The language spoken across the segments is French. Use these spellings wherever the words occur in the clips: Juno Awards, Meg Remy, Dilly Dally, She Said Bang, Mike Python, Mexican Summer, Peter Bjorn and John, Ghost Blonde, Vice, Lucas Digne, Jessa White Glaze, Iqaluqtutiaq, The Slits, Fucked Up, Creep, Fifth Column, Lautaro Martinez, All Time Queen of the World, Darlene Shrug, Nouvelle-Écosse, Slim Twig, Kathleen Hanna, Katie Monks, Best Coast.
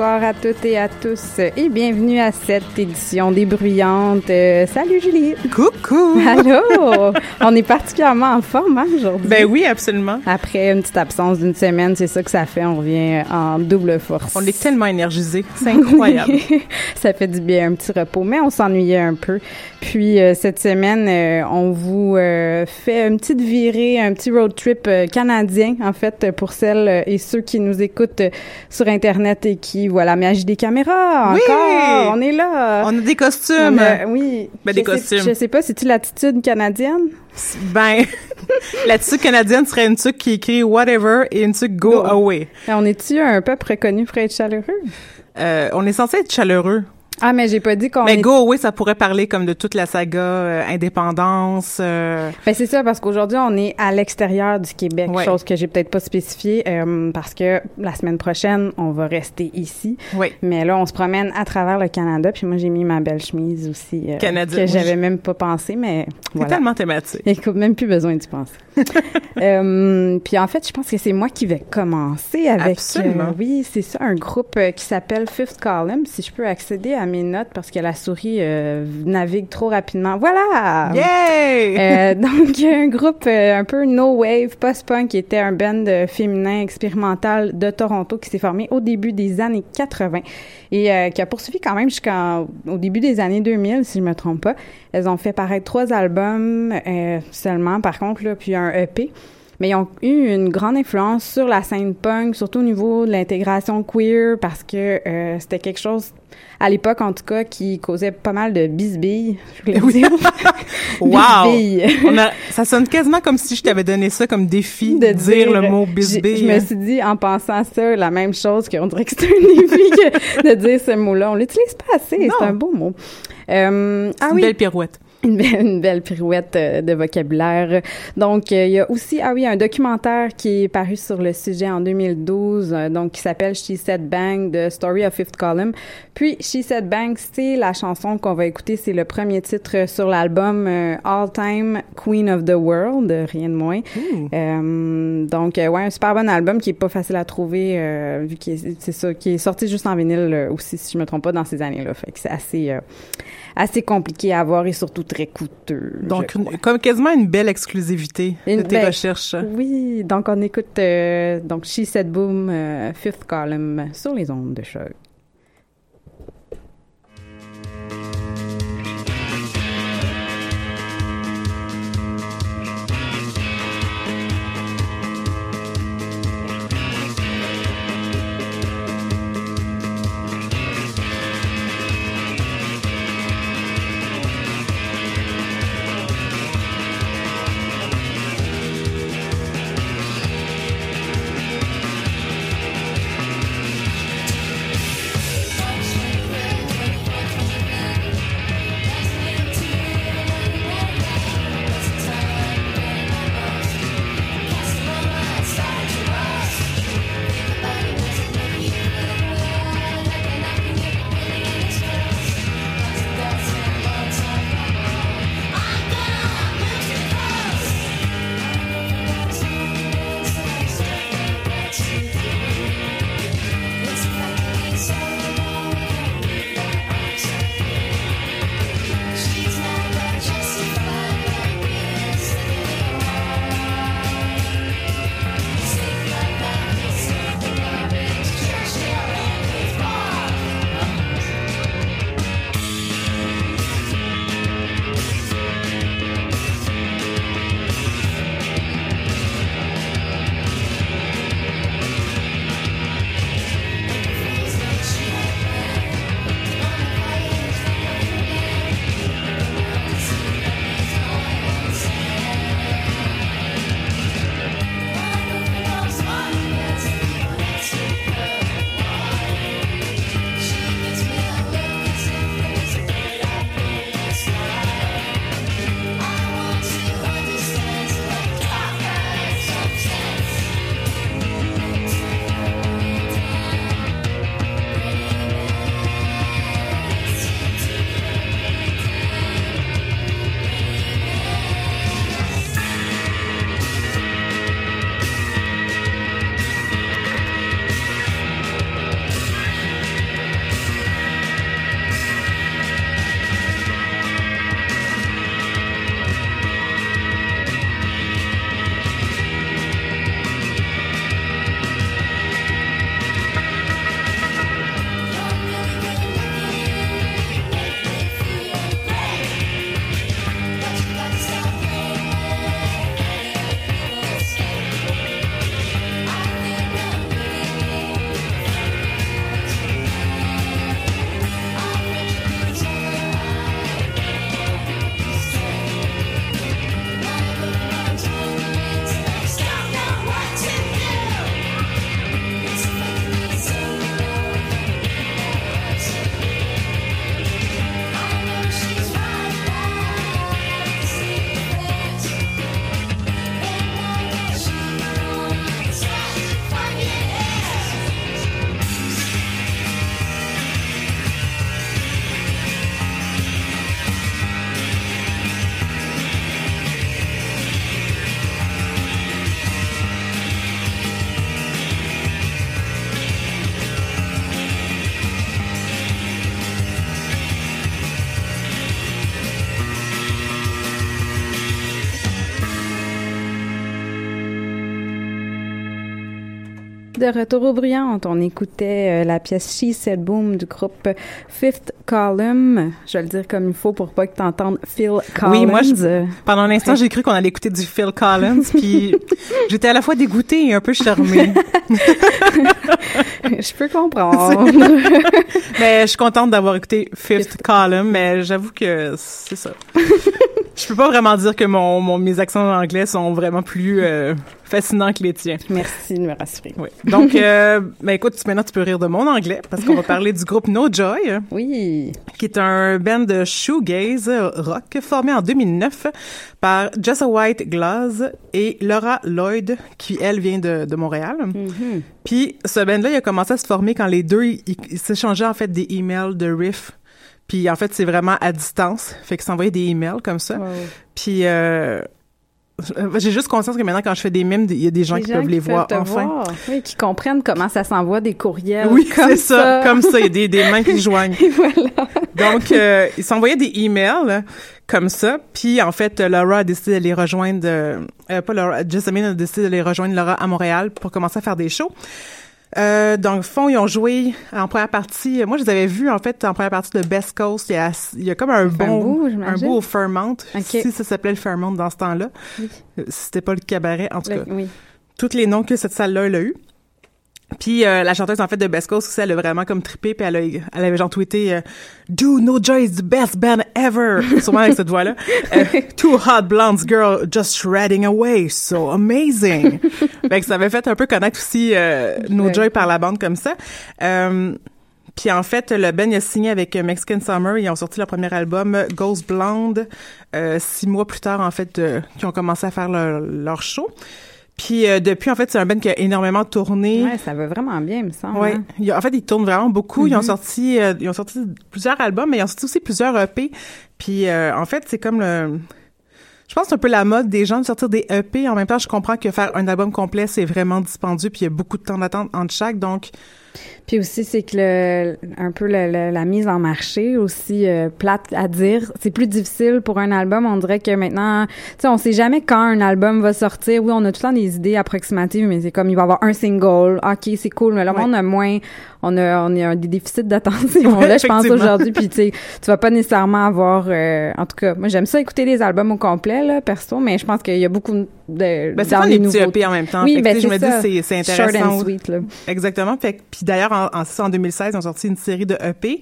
bonsoir à toutes et à tous et bienvenue à cette édition des Bruyantes. Salut Julie! Coucou! Allô! On est particulièrement en forme hein, aujourd'hui. Ben oui, absolument. Après une petite absence d'une semaine, c'est ça que ça fait, on revient en double force. On est tellement énergisés, c'est incroyable. Ça fait du bien un petit repos, mais on s'ennuyait un peu. Puis cette semaine, on vous fait une petite virée, un petit road trip canadien en fait pour celles et ceux qui nous écoutent sur Internet et qui voient la magie des caméras. Oui! Encore, on est là! On a des costumes! Oui. Ben, des costumes. Je sais pas, c'est-tu l'attitude canadienne? Ben, l'attitude canadienne serait une tuque qui écrit « whatever » et une tuque « go away ». On est-tu un peuple reconnu pour être chaleureux? On est censé être chaleureux. Ah, mais j'ai pas dit qu'on... Mais est... go away, ça pourrait parler comme de toute la saga indépendance. Ben c'est ça, parce qu'aujourd'hui, on est à l'extérieur du Québec, ouais. Chose que j'ai peut-être pas spécifiée, parce que la semaine prochaine, on va rester ici. Oui. Mais là, on se promène à travers le Canada, puis moi, j'ai mis ma belle chemise aussi, que j'avais même pas pensé, mais voilà. C'est tellement thématique. Écoute, même plus besoin d'y penser. Puis en fait, je pense que c'est moi qui vais commencer avec... Absolument. Oui, c'est ça, un groupe qui s'appelle Fifth Column, si je peux accéder à mes notes parce que la souris navigue trop rapidement. Voilà! Yay! Donc, il y a un groupe un peu no wave, post-punk, qui était un band féminin expérimental de Toronto qui s'est formé au début des années 80 et qui a poursuivi quand même jusqu'au début des années 2000, si je me trompe pas. Elles ont fait paraître 3 albums seulement, par contre, là, puis un EP. Mais ils ont eu une grande influence sur la scène punk, surtout au niveau de l'intégration queer, parce que c'était quelque chose, à l'époque en tout cas, qui causait pas mal de bisbilles. Oui. Wow! Bisbilles. Ça sonne quasiment comme si je t'avais donné ça comme défi, de dire le mot bisbille. Je me suis dit, en pensant à ça, la même chose, qu'on dirait que c'est un défi de dire ce mot-là. On l'utilise pas assez, non. C'est un beau mot. Une belle pirouette. Une belle pirouette de vocabulaire. Donc, il y a aussi, un documentaire qui est paru sur le sujet en 2012, donc qui s'appelle « She Said Bang », The Story of Fifth Column. Puis, « She Said Bang », c'est la chanson qu'on va écouter, c'est le premier titre sur l'album « All Time Queen of the World », rien de moins. Donc, un super bon album qui est pas facile à trouver, vu qu'il est sorti juste en vinyle aussi, si je me trompe pas, dans ces années-là. Fait que c'est assez compliqué à avoir et surtout très coûteux. Donc, comme quasiment une belle exclusivité de tes recherches. Oui, donc on écoute donc She Said Boom, Fifth Column, sur les ondes de choc. de retour aux bruyantes. On écoutait la pièce She Said Boom du groupe Fifth Column. Je vais le dire comme il faut pour pas que t'entendes Phil Collins. Oui, moi, pendant un instant, j'ai cru qu'on allait écouter du Phil Collins, puis j'étais à la fois dégoûtée et un peu charmée. Je peux comprendre. Mais je suis contente d'avoir écouté Fifth Column, mais j'avoue que c'est ça. Je peux pas vraiment dire que mes accents anglais sont vraiment plus fascinants que les tiens. Merci de me rassurer. Oui. Donc, écoute, maintenant tu peux rire de mon anglais parce qu'on va parler du groupe No Joy. Oui. Qui est un band de shoegaze rock formé en 2009 par Jessa White Glaze et Laura Lloyd, qui elle vient de Montréal. Mm-hmm. Puis ce band-là, il a commencé à se former quand les deux ils s'échangeaient en fait des emails de riff. Puis en fait, c'est vraiment à distance. Fait qu'ils s'envoyaient des emails comme ça. Wow. Puis j'ai juste conscience que maintenant, quand je fais des mimes, il y a des gens qui peuvent les voir enfin. Oui, qui comprennent comment ça s'envoie des courriels. Oui, comme c'est ça. Comme ça, il y a des mains qui se joignent. Voilà. Donc, ils s'envoyaient des emails comme ça. Puis en fait, Laura a décidé de les rejoindre. Pas Laura, Jessamine a décidé de les rejoindre, Laura, à Montréal pour commencer à faire des shows. Dans le fond, ils ont joué en première partie. Moi, je les avais vus, en fait, en première partie de Best Coast. Il y a comme un bout au Fairmount. Okay. Si ça s'appelait le Fairmount dans ce temps-là. Oui. C'était pas le cabaret, en tout cas. Oui. Tous les noms que cette salle-là, elle a eu. Puis la chanteuse, en fait, de Best Coast, elle a vraiment comme trippé, puis elle avait genre tweeté « Dude, No Joy is the best band ever! » Sûrement avec cette voix-là. « Two hot blondes girls just shredding away, so amazing! » Fait que ça avait fait un peu connaître aussi No Joy par la bande comme ça. Puis en fait, le band a signé avec Mexican Summer. Ils ont sorti leur premier album Ghost Blonde 6 mois plus tard, en fait, qu'ils ont commencé à faire leur show. Puis depuis, en fait, c'est un band qui a énormément tourné. Ouais, ça va vraiment bien, il me semble. Ouais. Hein? En fait, ils tournent vraiment beaucoup. Mm-hmm. Ils ont sorti plusieurs albums, mais ils ont sorti aussi plusieurs EP. Puis en fait, c'est comme je pense que c'est un peu la mode des gens de sortir des EP. En même temps, je comprends que faire un album complet, c'est vraiment dispendieux, puis il y a beaucoup de temps d'attente entre chaque, donc... Puis aussi, c'est que la mise en marché aussi plate à dire. C'est plus difficile pour un album. On dirait que maintenant, tu sais, on sait jamais quand un album va sortir. Oui, on a tout le temps des idées approximatives, mais c'est comme il va y avoir un single. OK, c'est cool, mais là, on a moins... On a des déficits d'attention, ouais, là, je pense, aujourd'hui. Puis, tu sais, tu vas pas nécessairement avoir... en tout cas, moi, j'aime ça écouter les albums au complet, là, perso, mais je pense qu'il y a beaucoup de... c'est pas les petits EP en même temps. Oui, je me dis, c'est intéressant. Short and sweet, là. Exactement. Fait que, puis d'ailleurs, en 2016, ils ont sorti une série de EP.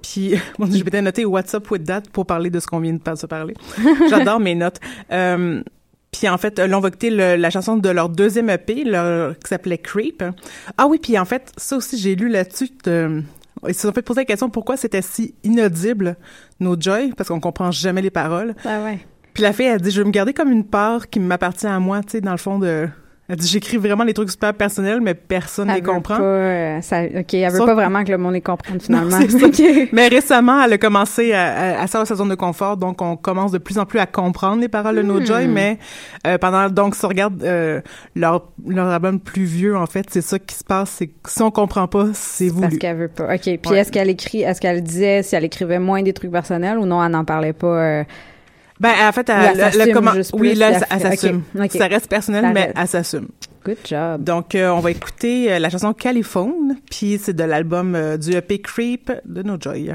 Puis, bon, j'ai peut-être noté « What's up with that » pour parler de ce qu'on vient de se parler. J'adore mes notes. Puis en fait, l'on va écouter la chanson de leur deuxième EP, qui s'appelait « Creep ». Ah oui, puis en fait, ça aussi, j'ai lu là-dessus. Ils se sont fait poser la question pourquoi c'était si inaudible, No Joy, parce qu'on comprend jamais les paroles. Ah ouais. Puis la fille, elle dit « Je vais me garder comme une part qui m'appartient à moi, tu sais, dans le fond de... » Elle dit, j'écris vraiment des trucs super personnels, mais personne ne les comprend. Elle veut pas vraiment que le monde les comprenne, finalement. Non, okay. Mais récemment, elle a commencé à sortir de sa zone de confort, donc on commence de plus en plus à comprendre les paroles de No Joy, mais si on regarde leur album plus vieux, en fait, c'est ça qui se passe, c'est que si on comprend pas, c'est voulu. Parce qu'elle veut pas. OK. Puis est-ce qu'elle disait si elle écrivait moins des trucs personnels ou non, elle n'en parlait pas en fait, elle s'assume. Okay. Ça reste personnel, mais elle s'assume. Good job. Donc, on va écouter la chanson Caliphone, puis c'est de l'album du EP Creep de No Joy.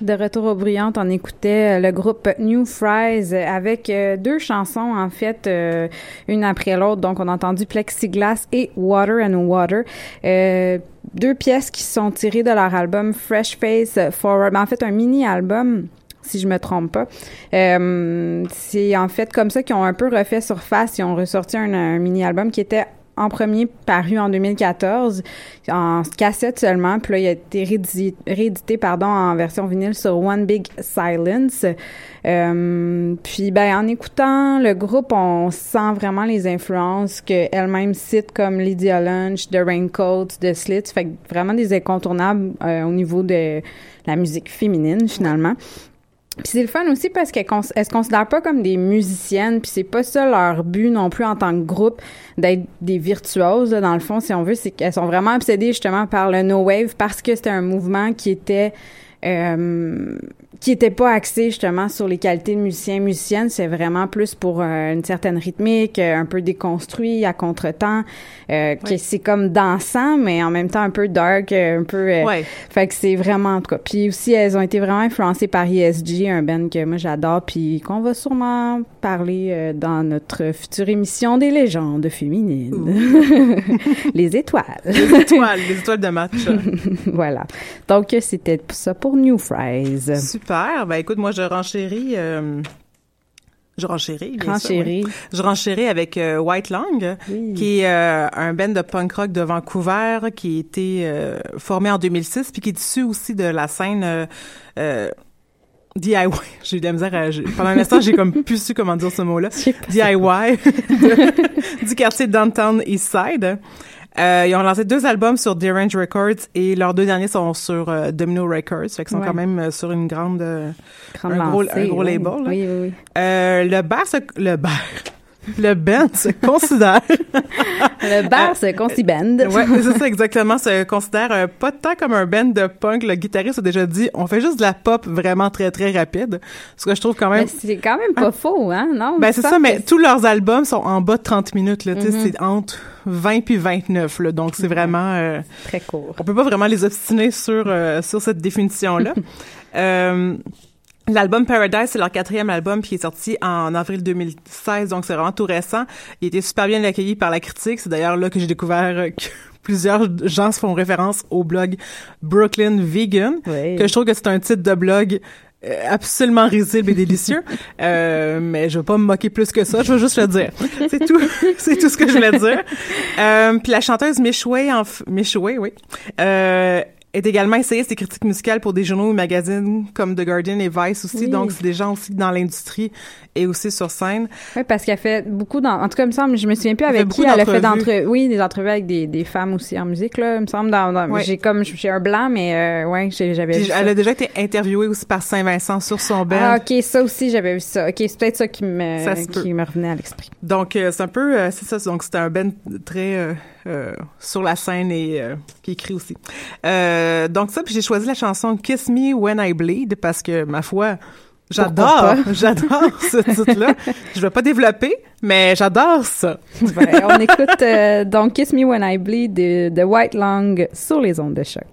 De retour aux Brillantes, on écoutait le groupe New Fries avec deux chansons, en fait, une après l'autre. Donc, on a entendu Plexiglas et Water and Water. Deux pièces qui sont tirées de leur album Fresh Face Forward. En fait, un mini-album, si je me trompe pas. C'est en fait comme ça qu'ils ont un peu refait surface. Ils ont ressorti un mini-album qui était en premier paru en 2014 en cassette seulement, puis là il a été réédité en version vinyle sur One Big Silence. Puis ben en écoutant le groupe, on sent vraiment les influences que elle-même cite comme Lydia Lunch, The Raincoats, The Slits, fait que vraiment des incontournables au niveau de la musique féminine finalement. Puis c'est le fun aussi parce qu'elles se considèrent pas comme des musiciennes, puis c'est pas ça leur but non plus en tant que groupe, d'être des virtuoses, là, dans le fond, si on veut. C'est qu'elles sont vraiment obsédées justement par le No Wave parce que c'était un mouvement qui était pas axé justement sur les qualités de musicien et musicienne. C'est vraiment plus pour une certaine rythmique, un peu déconstruit, à contretemps, que c'est comme dansant, mais en même temps un peu dark, un peu... Fait que c'est vraiment, en tout cas. Puis aussi, elles ont été vraiment influencées par ESG, un band que moi j'adore, puis qu'on va sûrement parler dans notre future émission des légendes féminines. Les étoiles. Les étoiles de match. Voilà. Donc, c'était ça pour New Fries. Super. Ben écoute, moi, je renchéris avec White Lang, oui, qui est un band de punk rock de Vancouver qui a été formé en 2006 puis qui est issu aussi de la scène DIY. J'ai eu de la misère. Pendant un instant, j'ai comme plus su comment dire ce mot-là. DIY du quartier Downtown Eastside. Ils ont lancé 2 albums sur Derange Records et leurs 2 derniers sont sur Domino Records, fait qu'ils sont quand même sur une grande, un gros label. Là. Oui. Le band se considère. Ouais, c'est ça exactement. Se considère pas tant comme un band de punk. Le guitariste a déjà dit, on fait juste de la pop vraiment très très rapide. Ce que je trouve quand même. Mais c'est quand même pas faux, hein, non? Ben c'est ça, mais tous leurs albums sont en bas de 30 minutes. Là, tu sais, c'est entre 20 puis 29. Là, donc c'est vraiment très court. On peut pas vraiment les obstiner sur cette définition là. L'album Paradise, c'est leur 4e album puis qui est sorti en avril 2016, donc c'est vraiment tout récent. Il a été super bien accueilli par la critique. C'est d'ailleurs là que j'ai découvert que plusieurs gens se font référence au blog Brooklyn Vegan, que je trouve que c'est un titre de blog absolument risible et délicieux. Mais je vais pas me moquer plus que ça, je vais juste le dire. C'est tout, c'est tout ce que je voulais dire. Puis la chanteuse Mish Way, oui, est également essayiste et critique musicale pour des journaux et magazines comme The Guardian et Vice aussi, oui. Donc c'est des gens aussi dans l'industrie et aussi sur scène. Oui, parce qu'elle fait beaucoup en tout cas, il me semble, je me souviens plus avec qui elle a fait des entrevues avec des femmes aussi en musique là, il me semble ouais. J'ai un blanc mais ouais, j'avais vu ça. Elle a déjà été interviewée aussi par Saint-Vincent sur son band. Ah OK, ça aussi j'avais vu ça. OK, c'est peut-être ça qui me revenait à l'esprit. Donc c'est un peu c'est ça, donc c'était un band très sur la scène et qui écrit aussi. Donc ça, puis j'ai choisi la chanson Kiss Me When I Bleed parce que ma foi, j'adore ce titre-là. Je vais pas développer, mais j'adore ça. Ben, on écoute donc Kiss Me When I Bleed de White Long sur les ondes de choc.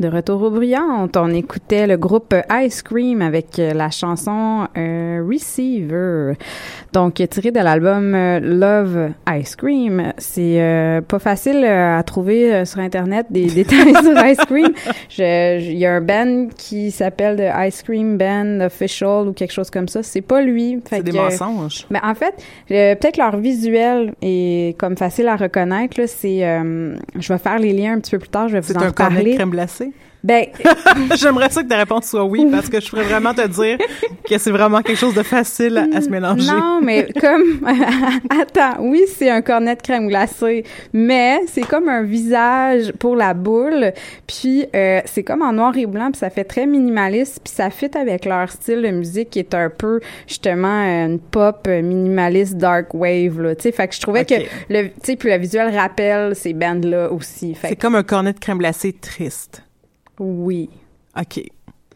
De retour aux bruyantes, on écoutait le groupe Ice Cream avec la chanson Receiver, donc tiré de l'album Love Ice Cream. C'est pas facile à trouver sur Internet des détails sur Ice Cream. Il y a un band qui s'appelle The Ice Cream Band Official ou quelque chose comme ça. C'est pas lui. Fait c'est que, des mensonges. Mais en fait, peut-être leur visuel est comme facile à reconnaître. Là, c'est, je vais faire les liens un petit peu plus tard. Je vais vous en reparler. C'est un cornet crème glacée? Ben, j'aimerais ça que ta réponse soit oui, parce que je pourrais vraiment te dire que c'est vraiment quelque chose de facile à se mélanger. Non, mais comme... Attends, oui, c'est un cornet de crème glacée, mais c'est comme un visage pour la boule, puis c'est comme en noir et blanc, puis ça fait très minimaliste, puis ça fit avec leur style de musique qui est un peu, justement, une pop minimaliste dark wave, là, tu sais, fait que je trouvais que le... Tu sais, puis le visuel rappelle ces bandes-là aussi. Fait c'est que... comme un cornet de crème glacée triste. Oui. OK.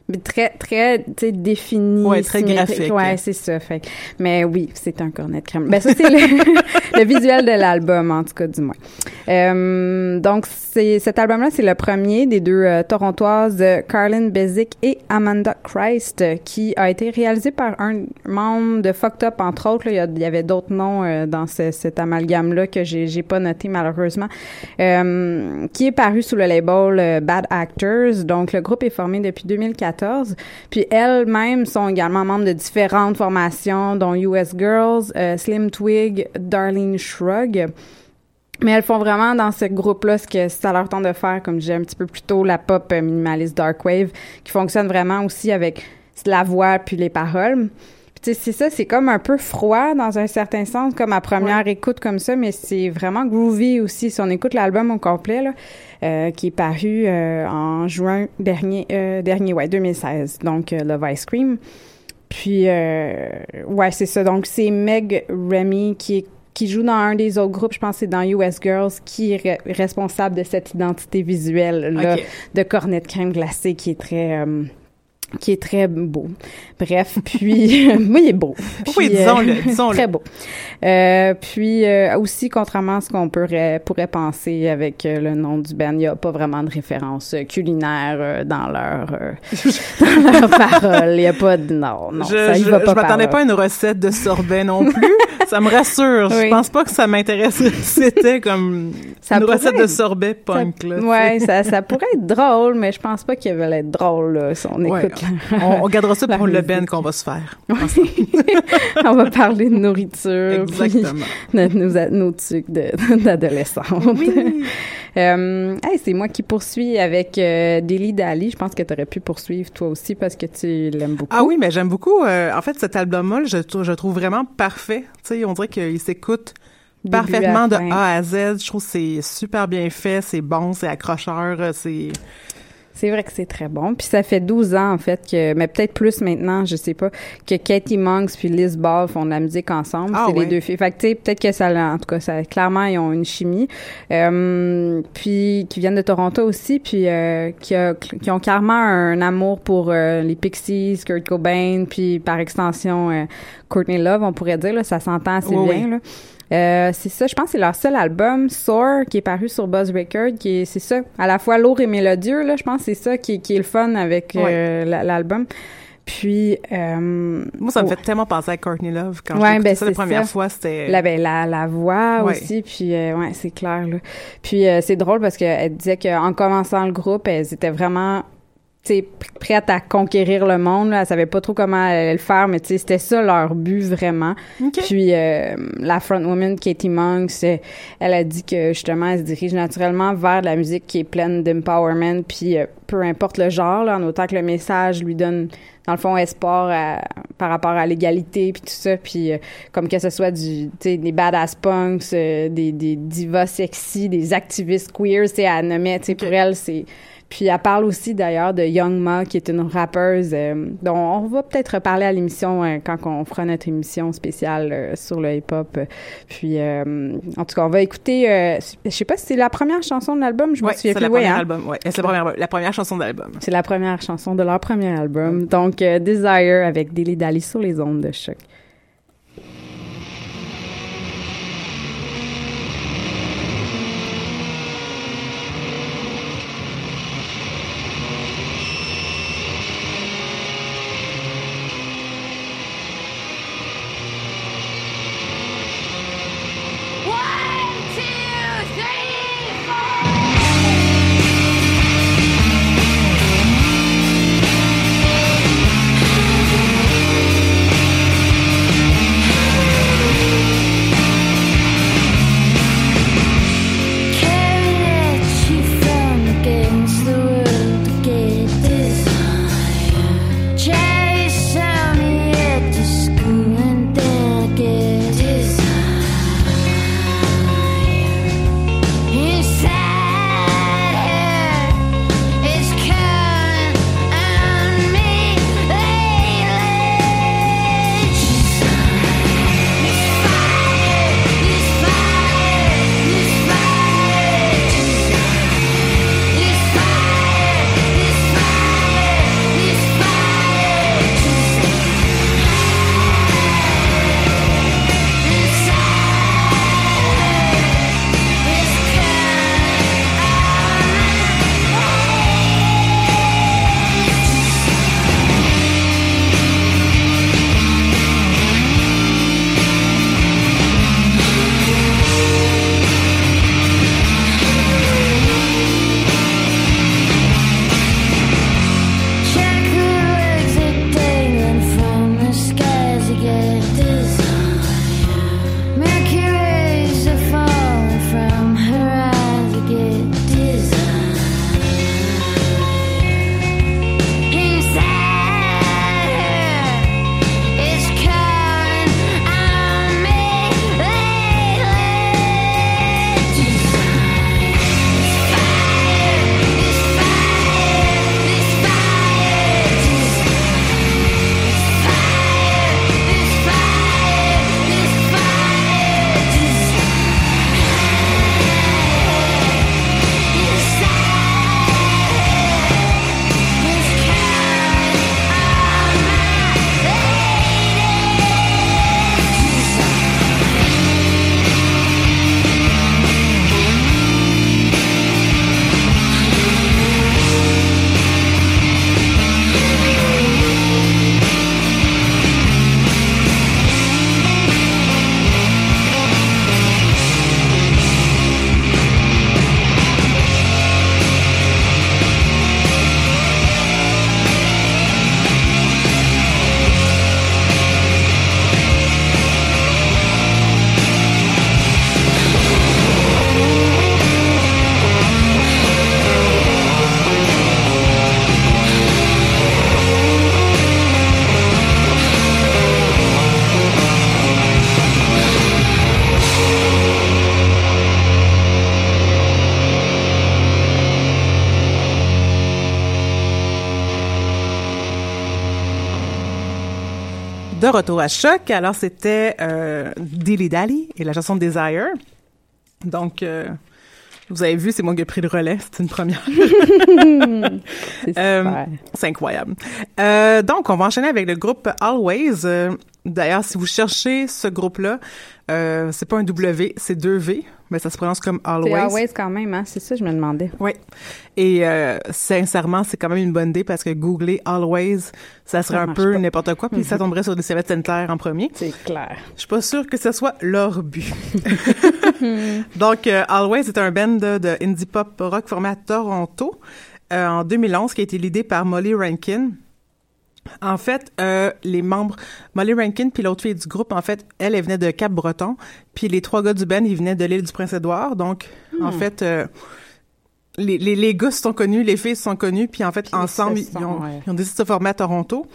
Mais très, très, tu sais, défini. Ouais, très graphique. Ouais, c'est ça. Fait. Mais oui, c'est un cornet de crème. Ben, ça, c'est le visuel de l'album, en tout cas, du moins. Donc, cet album-là, c'est le premier des deux Torontoises, Carlyn Besic et Amanda Christ, qui a été réalisé par un membre de Fucked Up, entre autres. Il y avait d'autres noms dans cet amalgame-là que j'ai pas noté, malheureusement, qui est paru sous le label Bad Actors. Donc, le groupe est formé depuis 2014. Puis elles-mêmes sont également membres de différentes formations, dont US Girls, Slim Twig, Darlene Shrug. Mais elles font vraiment dans ce groupe-là ce que ça leur tente de faire, comme je disais un petit peu plus tôt, la pop minimaliste dark wave, qui fonctionne vraiment aussi avec la voix puis les paroles. Puis c'est ça, c'est comme un peu froid dans un certain sens, comme à première écoute comme ça, mais c'est vraiment groovy aussi. Si on écoute l'album au complet, là, qui est paru en juin dernier, 2016, donc Love Ice Cream. Puis, ouais, c'est ça. Donc, c'est Meg Remy qui joue dans un des autres groupes, je pense que c'est dans US Girls, qui est responsable de cette identité visuelle-là de cornet de crème glacée qui est très beau. Bref, puis... oui, il est beau. Puis, oui, disons-le. Très beau. Puis, aussi, contrairement à ce qu'on pourrait penser avec le nom du band, il n'y a pas vraiment de référence culinaire dans leur parole. Il n'y a pas de... Non, ça y va pas. Je ne m'attendais pas à une recette de sorbet non plus. Ça me rassure. Oui. Je pense pas que ça m'intéresse. C'était comme une recette de sorbet punk. Oui, ça pourrait être drôle, mais je pense pas qu'il va être drôle là, si on écoute. On gardera ça pour le ben qu'on va se faire. Oui. On va parler de nourriture. Exactement. Nos trucs d'adolescente. Oui. Hey, c'est moi qui poursuis avec Dilly Dally. Je pense que tu aurais pu poursuivre toi aussi parce que tu l'aimes beaucoup. Ah oui, mais j'aime beaucoup. En fait, cet album-là, je trouve vraiment parfait. Tu sais, on dirait qu'il s'écoute parfaitement de A à Z. Je trouve que c'est super bien fait, c'est bon, c'est accrocheur, c'est... C'est vrai que c'est très bon. Puis ça fait 12 ans, en fait, mais peut-être plus maintenant, je sais pas, que Katie Monks puis Liz Ball font de la musique ensemble. Ah, c'est les deux filles. Fait que, tu sais, peut-être que clairement, ils ont une chimie. Puis, qui viennent de Toronto aussi, puis qui ont clairement un amour pour les Pixies, Kurt Cobain, puis par extension, Courtney Love, on pourrait dire, là, ça s'entend assez bien, là. C'est ça, je pense que c'est leur seul album, Soar, qui est paru sur Buzz Records, c'est ça, à la fois lourd et mélodieux, là, je pense que c'est ça qui est le fun avec l'album. Puis... moi, ça me fait tellement penser à Courtney Love quand j'ai écouté ça la première fois, c'était... La voix aussi, puis ouais, c'est clair, là. Puis c'est drôle parce qu'elle disait qu'en commençant le groupe, elles étaient vraiment... t'sais, prête à conquérir le monde, là. Elle savait pas trop comment elle allait le faire, mais t'sais, c'était ça leur but, vraiment. Okay. Puis la frontwoman Katie Monks, elle a dit que, justement, elle se dirige naturellement vers de la musique qui est pleine d'empowerment, puis peu importe le genre, là, en autant que le message lui donne, dans le fond, espoir par rapport à l'égalité, puis tout ça, puis comme que ce soit du, t'sais, des badass punks, des divas sexy, des activistes queers, t'sais, elle nommait, t'sais, pour elle, c'est... Puis elle parle aussi d'ailleurs de Young Ma, qui est une rappeuse dont on va peut-être reparler à l'émission quand on fera notre émission spéciale sur le hip-hop. Puis en tout cas, on va écouter, je sais pas si c'est la première chanson de l'album, je me souviens plus. C'est la première chanson de l'album. C'est la première chanson de leur premier album. Donc Desire avec Dilly Dally sur les ondes de choc. de retour à Choc. Alors, c'était Dilly Dally et la chanson Desire. Donc, vous avez vu, c'est moi qui ai pris le relais. C'est une première. C'est incroyable. Donc, on va enchaîner avec le groupe Alvvays. D'ailleurs, si vous cherchez ce groupe-là, c'est pas un W, c'est deux V, mais ça se prononce comme Alvvays. C'est Alvvays quand même, hein? C'est ça, je me demandais. Oui. Et sincèrement, c'est quand même une bonne idée parce que googler Alvvays, ça serait un peu n'importe quoi, puis ça tomberait sur des serviettes sanitaires en premier. C'est clair. Je suis pas sûre que ce soit leur but. Donc, Alvvays est un band de indie pop rock formé à Toronto en 2011 qui a été leadé par Molly Rankin. En fait, les membres, Molly Rankin puis l'autre fille du groupe, en fait, elle venait de Cap-Breton, puis les trois gars du band, ils venaient de l'île du Prince-Édouard, donc en fait, les gars se sont connus, les filles se sont connues, puis en fait, puis ensemble, ils ont décidé de se former à Toronto,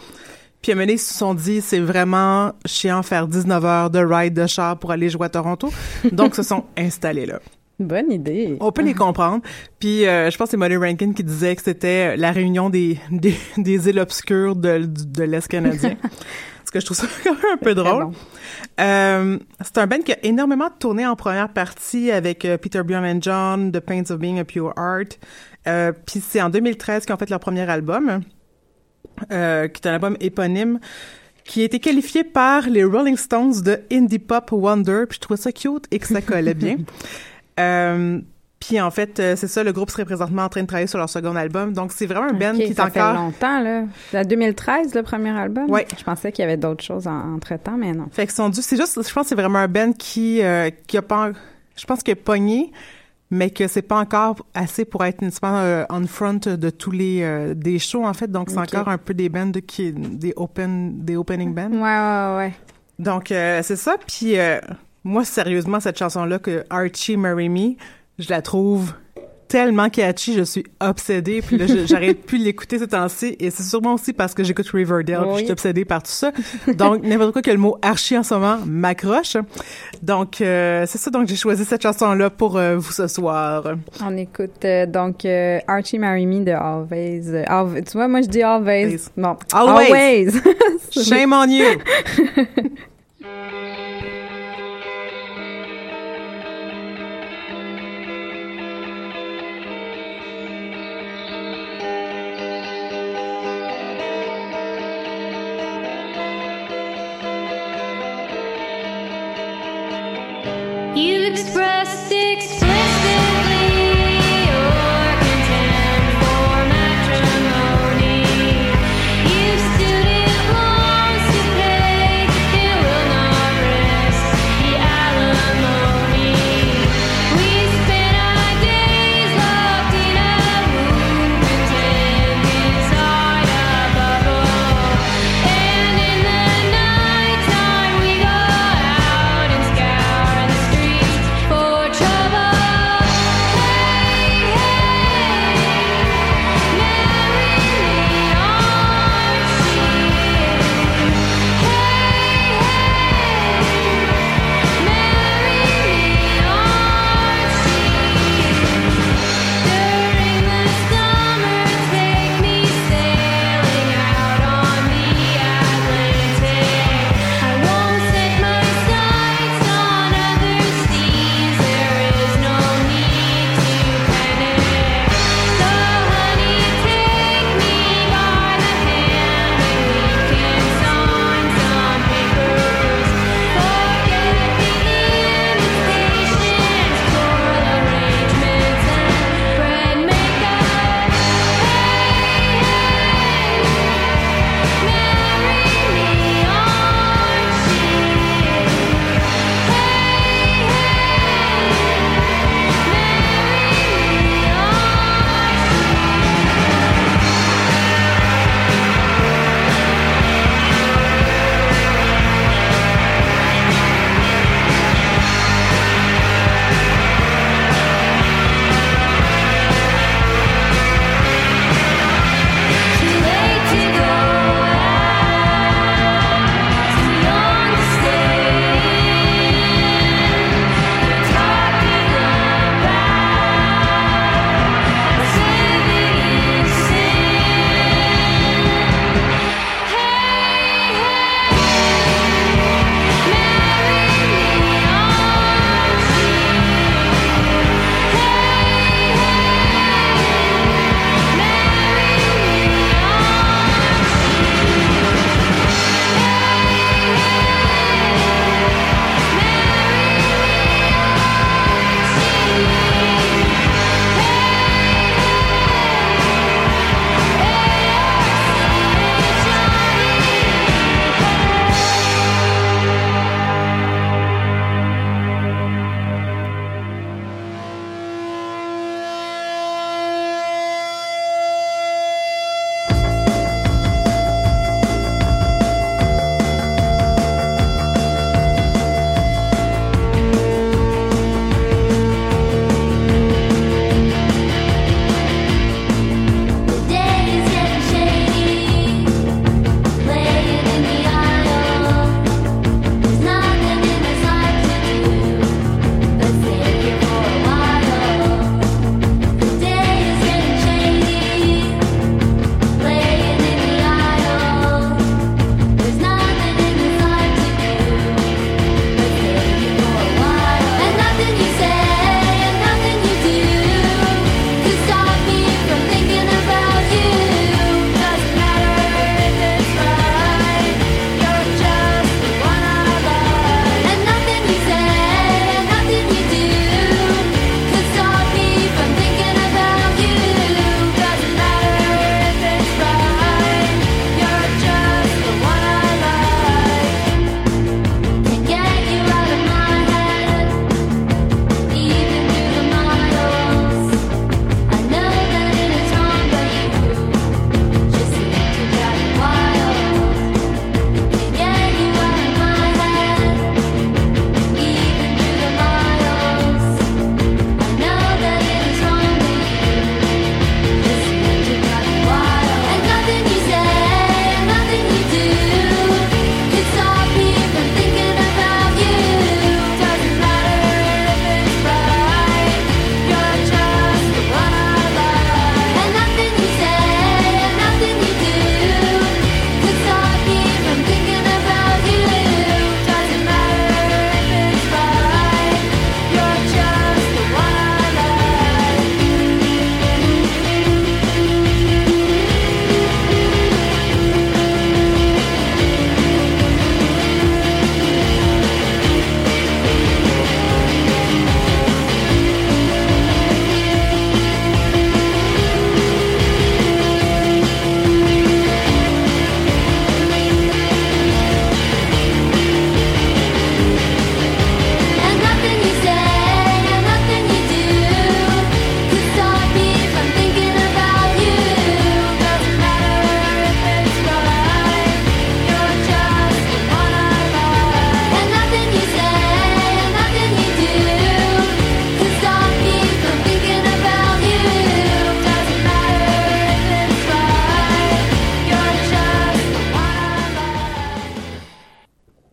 puis à un moment donné, ils se sont dit, c'est vraiment chiant faire 19 heures de ride de char pour aller jouer à Toronto, donc se sont installés là. Bonne idée. On peut les comprendre. Puis, je pense que c'est Molly Rankin qui disait que c'était la réunion des îles obscures de l'Est canadien. Parce que je trouve ça quand même un peu drôle. Bon. C'est un band qui a énormément tourné en première partie avec Peter Bjorn and John, The Pains of Being a Pure Art. Puis c'est en 2013 qu'ils ont fait leur premier album, qui est un album éponyme, qui a été qualifié par les Rolling Stones de Indie Pop Wonder. Puis je trouvais ça cute et que ça collait bien. Puis en fait, c'est ça, le groupe serait présentement en train de travailler sur leur second album. Donc, c'est vraiment un band qui est encore... Ça fait longtemps, là. C'est à 2013, le premier album. Oui. Je pensais qu'il y avait d'autres choses entre-temps, mais non. Fait qu'ils sont dus... C'est juste, je pense que c'est vraiment un band qui a pas... Je pense qu'il a pogné, mais que c'est pas encore assez pour être nécessairement on front de tous les... des shows, en fait. Donc, c'est encore un peu des bands qui... des opening bands. Ouais. Donc, c'est ça. Puis... moi, sérieusement, cette chanson-là, que Archie Marry Me, je la trouve tellement catchy, je suis obsédée. Puis là, j'arrête plus de l'écouter ces temps-ci. Et c'est sûrement aussi parce que j'écoute Riverdale, puis je suis obsédée par tout ça. Donc, n'importe quoi que le mot Archie en ce moment m'accroche. Donc, c'est ça. Donc, j'ai choisi cette chanson-là pour vous ce soir. On écoute donc Archie Marry Me de Alvvays. Tu vois, moi, je dis Alvvays. Non, Alvvays. Shame on you. Trouble.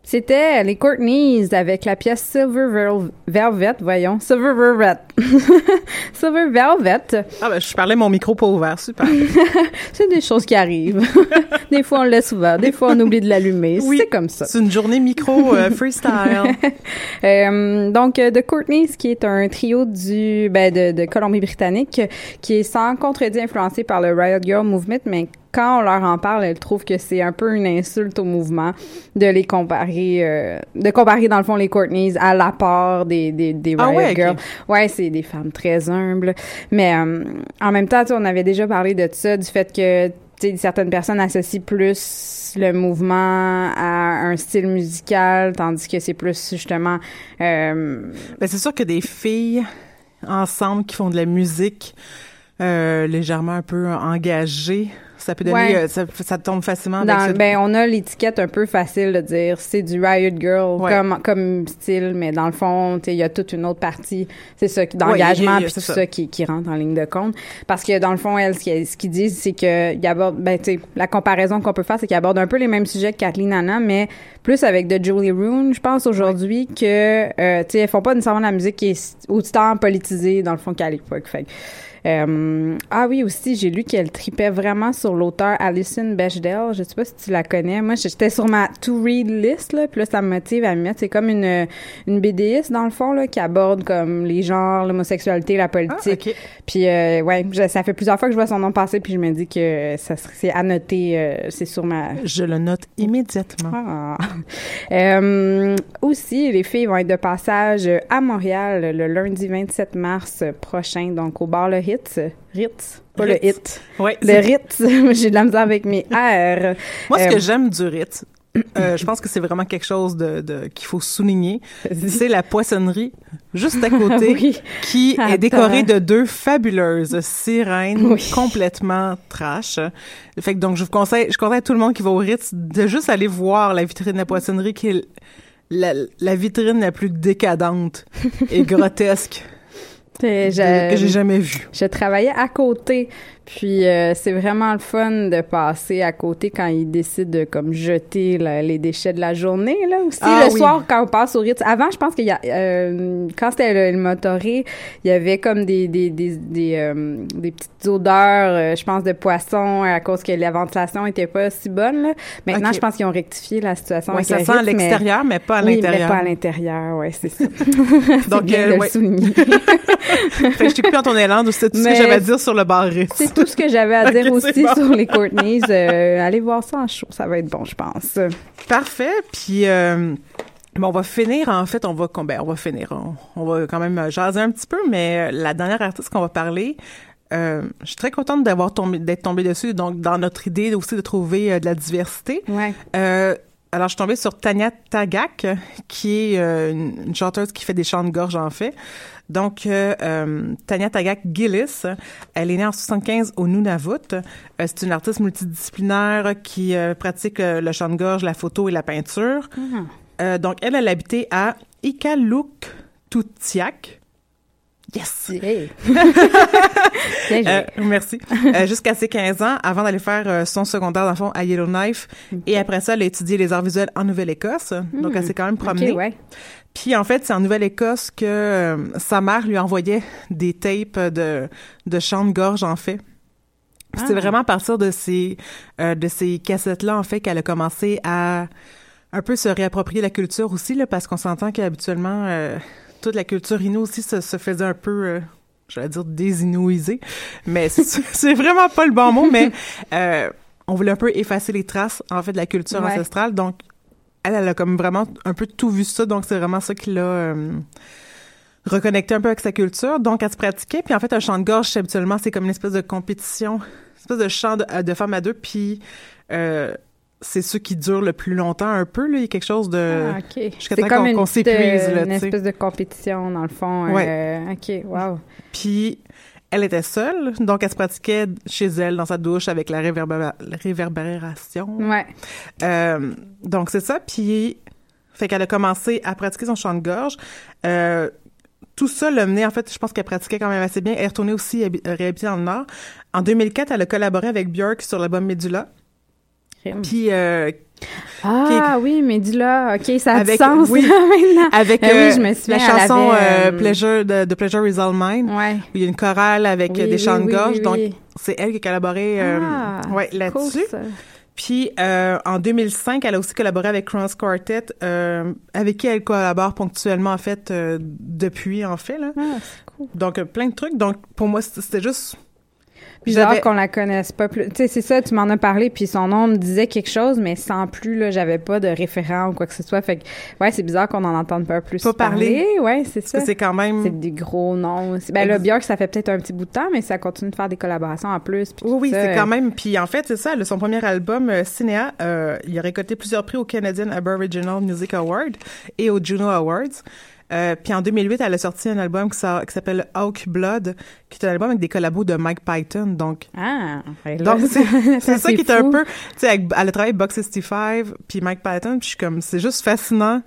C'était les Courtneys avec la pièce Silver Velvet. Ah ben, je parlais mon micro pas ouvert, super. C'est des choses qui arrivent. Des fois, on le laisse ouvert, des fois, on oublie de l'allumer. Oui, c'est comme ça. C'est une journée micro freestyle. Donc, The Courtneys, qui est un trio de Colombie-Britannique, qui est sans contredit influencé par le Riot Grrrl Movement, mais quand on leur en parle, elles trouvent que c'est un peu une insulte au mouvement de les comparer, dans le fond les Courtneys à la part des Riot Grrrl. Okay. Ouais, c'est des femmes très humbles. Mais en même temps, on avait déjà parlé de ça, du fait que certaines personnes associent plus le mouvement à un style musical, tandis que c'est plus justement. C'est sûr que des filles ensemble qui font de la musique légèrement un peu engagée. Ça peut donner, ça tombe facilement avec ça. On a l'étiquette un peu facile de dire c'est du Riot Grrrl comme style, mais dans le fond, il y a toute une autre partie, c'est ça, d'engagement, puis tout ça qui rentre en ligne de compte. Parce que dans le fond, elle, ce qu'ils disent, c'est qu'ils abordent, la comparaison qu'on peut faire, c'est qu'ils abordent un peu les mêmes sujets que Kathleen Hanna, mais plus avec de Julie Roone, je pense aujourd'hui que, elles font pas nécessairement de la musique qui est autant politisée, dans le fond, qu'à l'époque. Fait aussi, j'ai lu qu'elle tripait vraiment sur l'auteur Alison Bechdel. Je sais pas si tu la connais. Moi, j'étais sur ma to-read list, là, puis là, ça me motive à me mettre. C'est comme une BDiste, dans le fond, là, qui aborde comme les genres, l'homosexualité, la politique. Ah, okay. Puis, ça fait plusieurs fois que je vois son nom passer, puis je me dis que c'est annoté, c'est sur ma... Je le note immédiatement. Ah. Aussi, les filles vont être de passage à Montréal le lundi 27 mars prochain, donc au bar Le Ritz. Pas Ritz. Le hit. Ouais, le Ritz. J'ai de la misère avec mes R. Moi, ce que j'aime du Ritz, je pense que c'est vraiment quelque chose de qu'il faut souligner, c'est la poissonnerie juste à côté est décorée de deux fabuleuses sirènes complètement trash. Fait que donc, je conseille à tout le monde qui va au Ritz de juste aller voir la vitrine de la poissonnerie qui est la vitrine la plus décadente et grotesque que j'ai jamais vu. Je travaillais à côté, puis c'est vraiment le fun de passer à côté quand ils décident de comme jeter les déchets de la journée là aussi soir quand on passe au Ritz. Avant, je pense qu'il y a quand c'était le motoré, il y avait comme des petites odeurs, je pense de poisson à cause que la ventilation était pas si bonne là. Maintenant, je pense qu'ils ont rectifié la situation. Ouais, ça sent à l'extérieur mais pas à l'intérieur. C'est ça. Donc bien de le souligner. Fait que je t'ai coupé en ton élan, c'est tout ce que j'avais à dire sur le bar Ritz. C'est tout ce que j'avais à dire aussi sur les Courtneys. Allez voir ça en show, ça va être bon, je pense. Parfait, puis on va finir, en fait, on va quand même jaser un petit peu, mais la dernière artiste qu'on va parler, je suis très contente d'être tombée dessus, donc dans notre idée aussi de trouver de la diversité. Ouais. Alors, je suis tombée sur Tanya Tagaq, qui est une chanteuse qui fait des chants de gorge, en fait. Donc, Tanya Tagaq Gillis, elle est née en 1975 au Nunavut. C'est une artiste multidisciplinaire qui pratique le chant de gorge, la photo et la peinture. Mm-hmm. Donc, elle habitait à Iqaluqtutiaq. Yes! Hey. Bien joué. Merci. Jusqu'à ses 15 ans, avant d'aller faire son secondaire, dans le fond, à Yellowknife. Okay. Et après ça, elle a étudié les arts visuels en Nouvelle-Écosse. Donc, elle s'est quand même promenée. Okay, ouais. Puis, en fait, c'est en Nouvelle-Écosse que sa mère lui envoyait des tapes de chants de gorge, en fait. Puis c'est vraiment à partir de ces cassettes-là, en fait, qu'elle a commencé à un peu se réapproprier la culture aussi, là, parce qu'on s'entend qu'habituellement... toute la culture inou aussi se faisait un peu, j'allais dire désinouisée, mais c'est vraiment pas le bon mot, mais on voulait un peu effacer les traces, en fait, de la culture ancestrale. Donc, elle a comme vraiment un peu tout vu ça, donc c'est vraiment ça qui l'a reconnecté un peu avec sa culture. Donc, elle se pratiquait, puis en fait, un chant de gorge, habituellement, c'est comme une espèce de compétition, une espèce de chant de femme à deux, puis... c'est ceux qui durent le plus longtemps un peu, là. Il y a quelque chose de... Ah, OK. Jusqu'à temps qu'on s'épuise, là, tu sais. Une espèce de compétition, dans le fond. Ouais. OK, wow. Puis, elle était seule, donc elle se pratiquait chez elle, dans sa douche, avec la réverbération. Ouais. Donc, c'est ça. Puis, fait qu'elle a commencé à pratiquer son chant de gorge. Tout ça l'a mené, en fait, je pense qu'elle pratiquait quand même assez bien. Elle est retournée aussi réhabiter dans le Nord. En 2004, elle a collaboré avec Björk sur l'album Médula. Puis Ah oui, mais dis-là, OK, ça a du sens. Oui, avec je me souviens, la chanson Pleasure, de Pleasure Is All Mine, ouais. Où il y a une chorale avec des chants de gorge, donc c'est elle qui a collaboré là-dessus. Cool, puis en 2005, elle a aussi collaboré avec Crown's Quartet, avec qui elle collabore ponctuellement en fait depuis là. Ah, c'est cool. Donc plein de trucs. Donc pour moi, c'était juste bizarre qu'on la connaisse pas plus. Tu sais, c'est ça, tu m'en as parlé, puis son nom me disait quelque chose, mais sans plus, là, j'avais pas de référent ou quoi que ce soit. Fait que, ouais, c'est bizarre qu'on en entende pas plus parler. Ouais, c'est ça. C'est quand même... C'est des gros noms aussi. Ben là, Björk, ça fait peut-être un petit bout de temps, mais ça continue de faire des collaborations en plus. Puis oui, c'est quand même... Puis en fait, c'est ça, son premier album, Cinéa, il a récolté plusieurs prix au Canadian Aboriginal Music Award et au Juno Awards. Puis en 2008, elle a sorti un album qui s'appelle Hawk Blood, qui est un album avec des collabos de Mike Python, donc... Ah! Donc, c'est ça qui est un peu... Tu sais, elle a travaillé Box 65, puis Mike Python, puis je suis comme... C'est juste fascinant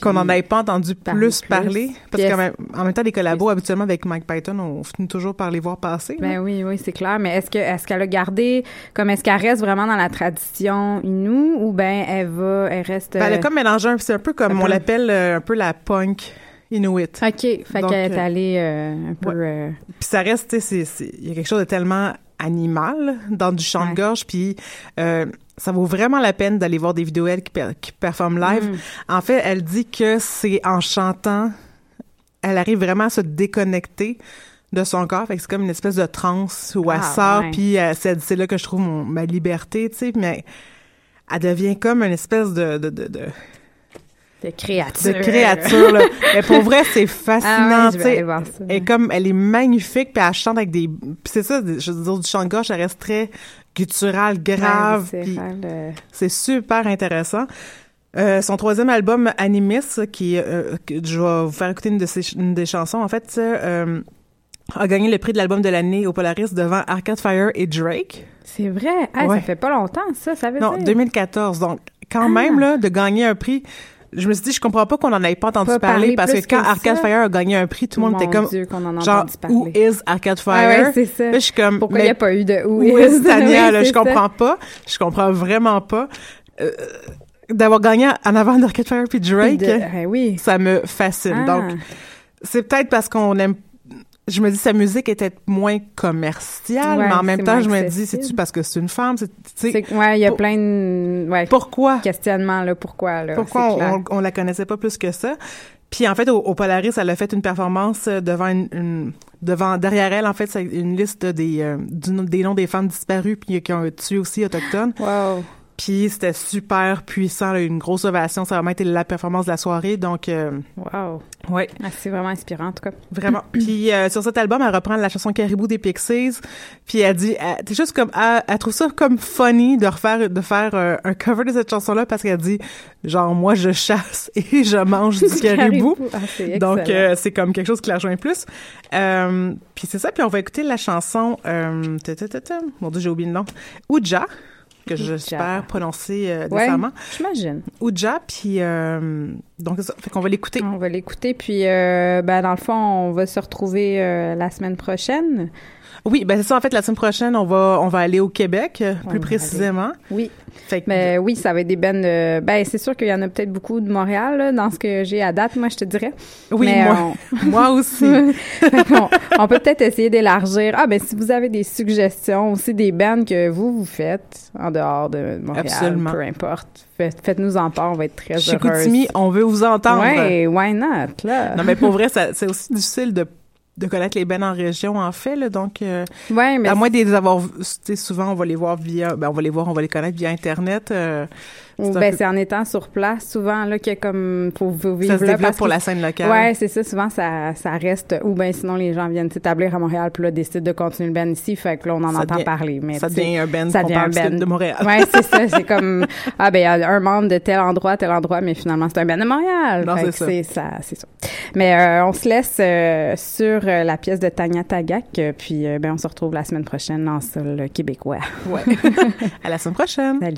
qu'on n'en ait pas entendu plus parler, parce qu'en même temps, les collabos, habituellement, avec Mike Python, on finit toujours par les voir passer. Ben oui, oui, c'est clair, mais est-ce qu'elle a gardé... Comme, est-ce qu'elle reste vraiment dans la tradition Innu, ou ben elle reste... Ben, elle a comme mélangé c'est un peu comme, on l'appelle un peu la punk... Inuit. OK, fait qu'elle est allée un peu... Puis ça reste, tu sais, il y a quelque chose de tellement animal dans du chant de gorge, puis ça vaut vraiment la peine d'aller voir des vidéos, elle, qui performent live. En fait, elle dit que c'est en chantant, elle arrive vraiment à se déconnecter de son corps, fait que c'est comme une espèce de transe où elle sort, puis c'est là que je trouve ma liberté, tu sais, mais elle devient comme une espèce de créature. Là. Mais pour vrai, c'est fascinant, tu sais. Elle est magnifique, puis elle chante avec des... Puis c'est ça, je veux dire, du chant de gauche, elle reste très guttural, grave, puis c'est super intéressant. Son troisième album, Animis, qui je vais vous faire écouter une des chansons, en fait, a gagné le prix de l'album de l'année au Polaris devant Arcade Fire et Drake. C'est vrai? Ça fait pas longtemps, ça veut dire... Non, 2014, donc quand même, là, de gagner un prix... Je me suis dit, je comprends pas qu'on en ait pas entendu parler parce que quand Arcade Fire a gagné un prix, tout le monde était comme, genre, où is Arcade Fire? C'est ça. Là, je suis comme, pourquoi il n'y a pas eu de où is Tanya? Là, je comprends pas. Je comprends vraiment pas. D'avoir gagné en avant d'Arcade Fire puis Drake, ça me fascine. Donc, c'est peut-être parce qu'on aime. Je me dis, sa musique était moins commerciale, mais en même temps, je me dis, c'est-tu parce que c'est une femme? Il y a plein de... Pourquoi? Questionnements, là, pourquoi, là? Pourquoi on la connaissait pas plus que ça? Puis, en fait, au Polaris, elle a fait une performance devant derrière elle, en fait, c'est une liste des noms des femmes disparues puis qui ont tué aussi autochtones. Wow! Puis, c'était super puissant, là, une grosse ovation. Ça a vraiment été la performance de la soirée, donc... wow! Ouais. Ah, c'est vraiment inspirant, en tout cas. Vraiment. Puis, sur cet album, elle reprend la chanson Caribou des Pixies, puis elle dit... C'est juste comme... Elle trouve ça comme funny de faire un cover de cette chanson-là, parce qu'elle dit, genre, moi, je chasse et je mange du caribou. Ah, c'est donc, c'est comme quelque chose qui la rejoint plus. Puis, c'est ça. Puis, on va écouter la chanson... Mon Dieu, j'ai oublié le nom. Ouja, que j'espère prononcer décemment. J'imagine. Ouja, puis donc ça, fait qu'on va l'écouter. On va l'écouter, puis dans le fond, on va se retrouver la semaine prochaine. Oui, c'est ça, en fait, la semaine prochaine, on va aller au Québec, plus précisément. Oui. Fait que... Mais oui, ça va être des bennes... c'est sûr qu'il y en a peut-être beaucoup de Montréal, là, dans ce que j'ai à date, moi, je te dirais. Oui, mais moi aussi. on peut peut-être essayer d'élargir. Si vous avez des suggestions, aussi des bennes que vous faites en dehors de Montréal, peu importe, faites-nous en part, on va être très heureux. Chez Koutimi, on veut vous entendre. Oui, why not, là? Non, mais pour vrai, c'est aussi difficile de connaître les bennes en région, en fait, là, donc mais à moins de les avoir, tu sais, souvent on va les voir on va les connaître via Internet. C'est en étant sur place souvent là que comme pour vivre ça se développe là, pour la scène locale. Ouais, c'est ça, souvent ça reste sinon les gens viennent s'établir à Montréal puis là décident de continuer le band ici, fait que là on en entend parler, mais ça devient un band de Montréal. Ouais, c'est ça, c'est comme un membre de tel endroit, mais finalement c'est un band de Montréal. Non, c'est ça. Mais on se laisse sur la pièce de Tanya Tagaq, puis on se retrouve la semaine prochaine dans le québécois. Ouais. À la semaine prochaine. Salut.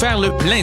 faire le plein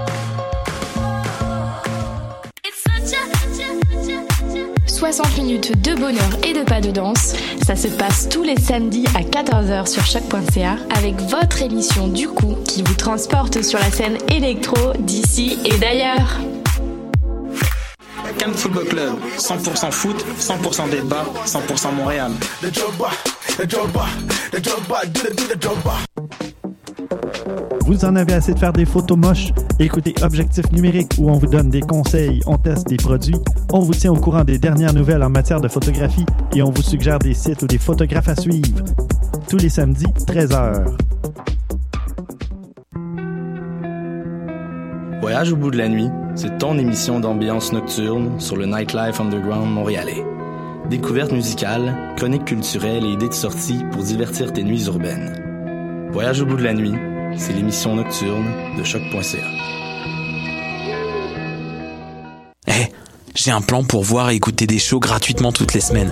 « 60 minutes de bonheur et de pas de danse », ça se passe tous les samedis à 14h sur choc.ca avec votre émission Du Coup qui vous transporte sur la scène électro d'ici et d'ailleurs. Cannes Football Club, 100% foot, 100% débat, 100% Montréal. Vous en avez assez de faire des photos moches? Écoutez Objectif Numérique où on vous donne des conseils, on teste des produits, on vous tient au courant des dernières nouvelles en matière de photographie et on vous suggère des sites ou des photographes à suivre. Tous les samedis, 13h. Voyage au bout de la nuit, c'est ton émission d'ambiance nocturne sur le Nightlife Underground montréalais. Découvertes musicales, chroniques culturelles et idées de sortie pour divertir tes nuits urbaines. Voyage au bout de la nuit, c'est l'émission nocturne de Choc.ca. Hey, j'ai un plan pour voir et écouter des shows gratuitement toutes les semaines.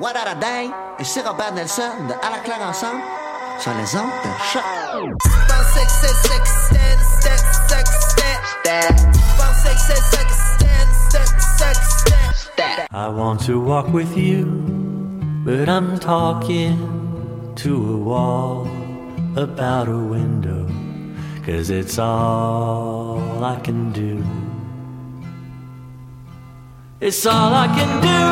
What a day! Ici Robert Nelson de À la Claire Ensemble sur les ondes de Choc. I want to walk with you, but I'm talking to a wall about a window, 'cause it's all I can do. It's all I can do.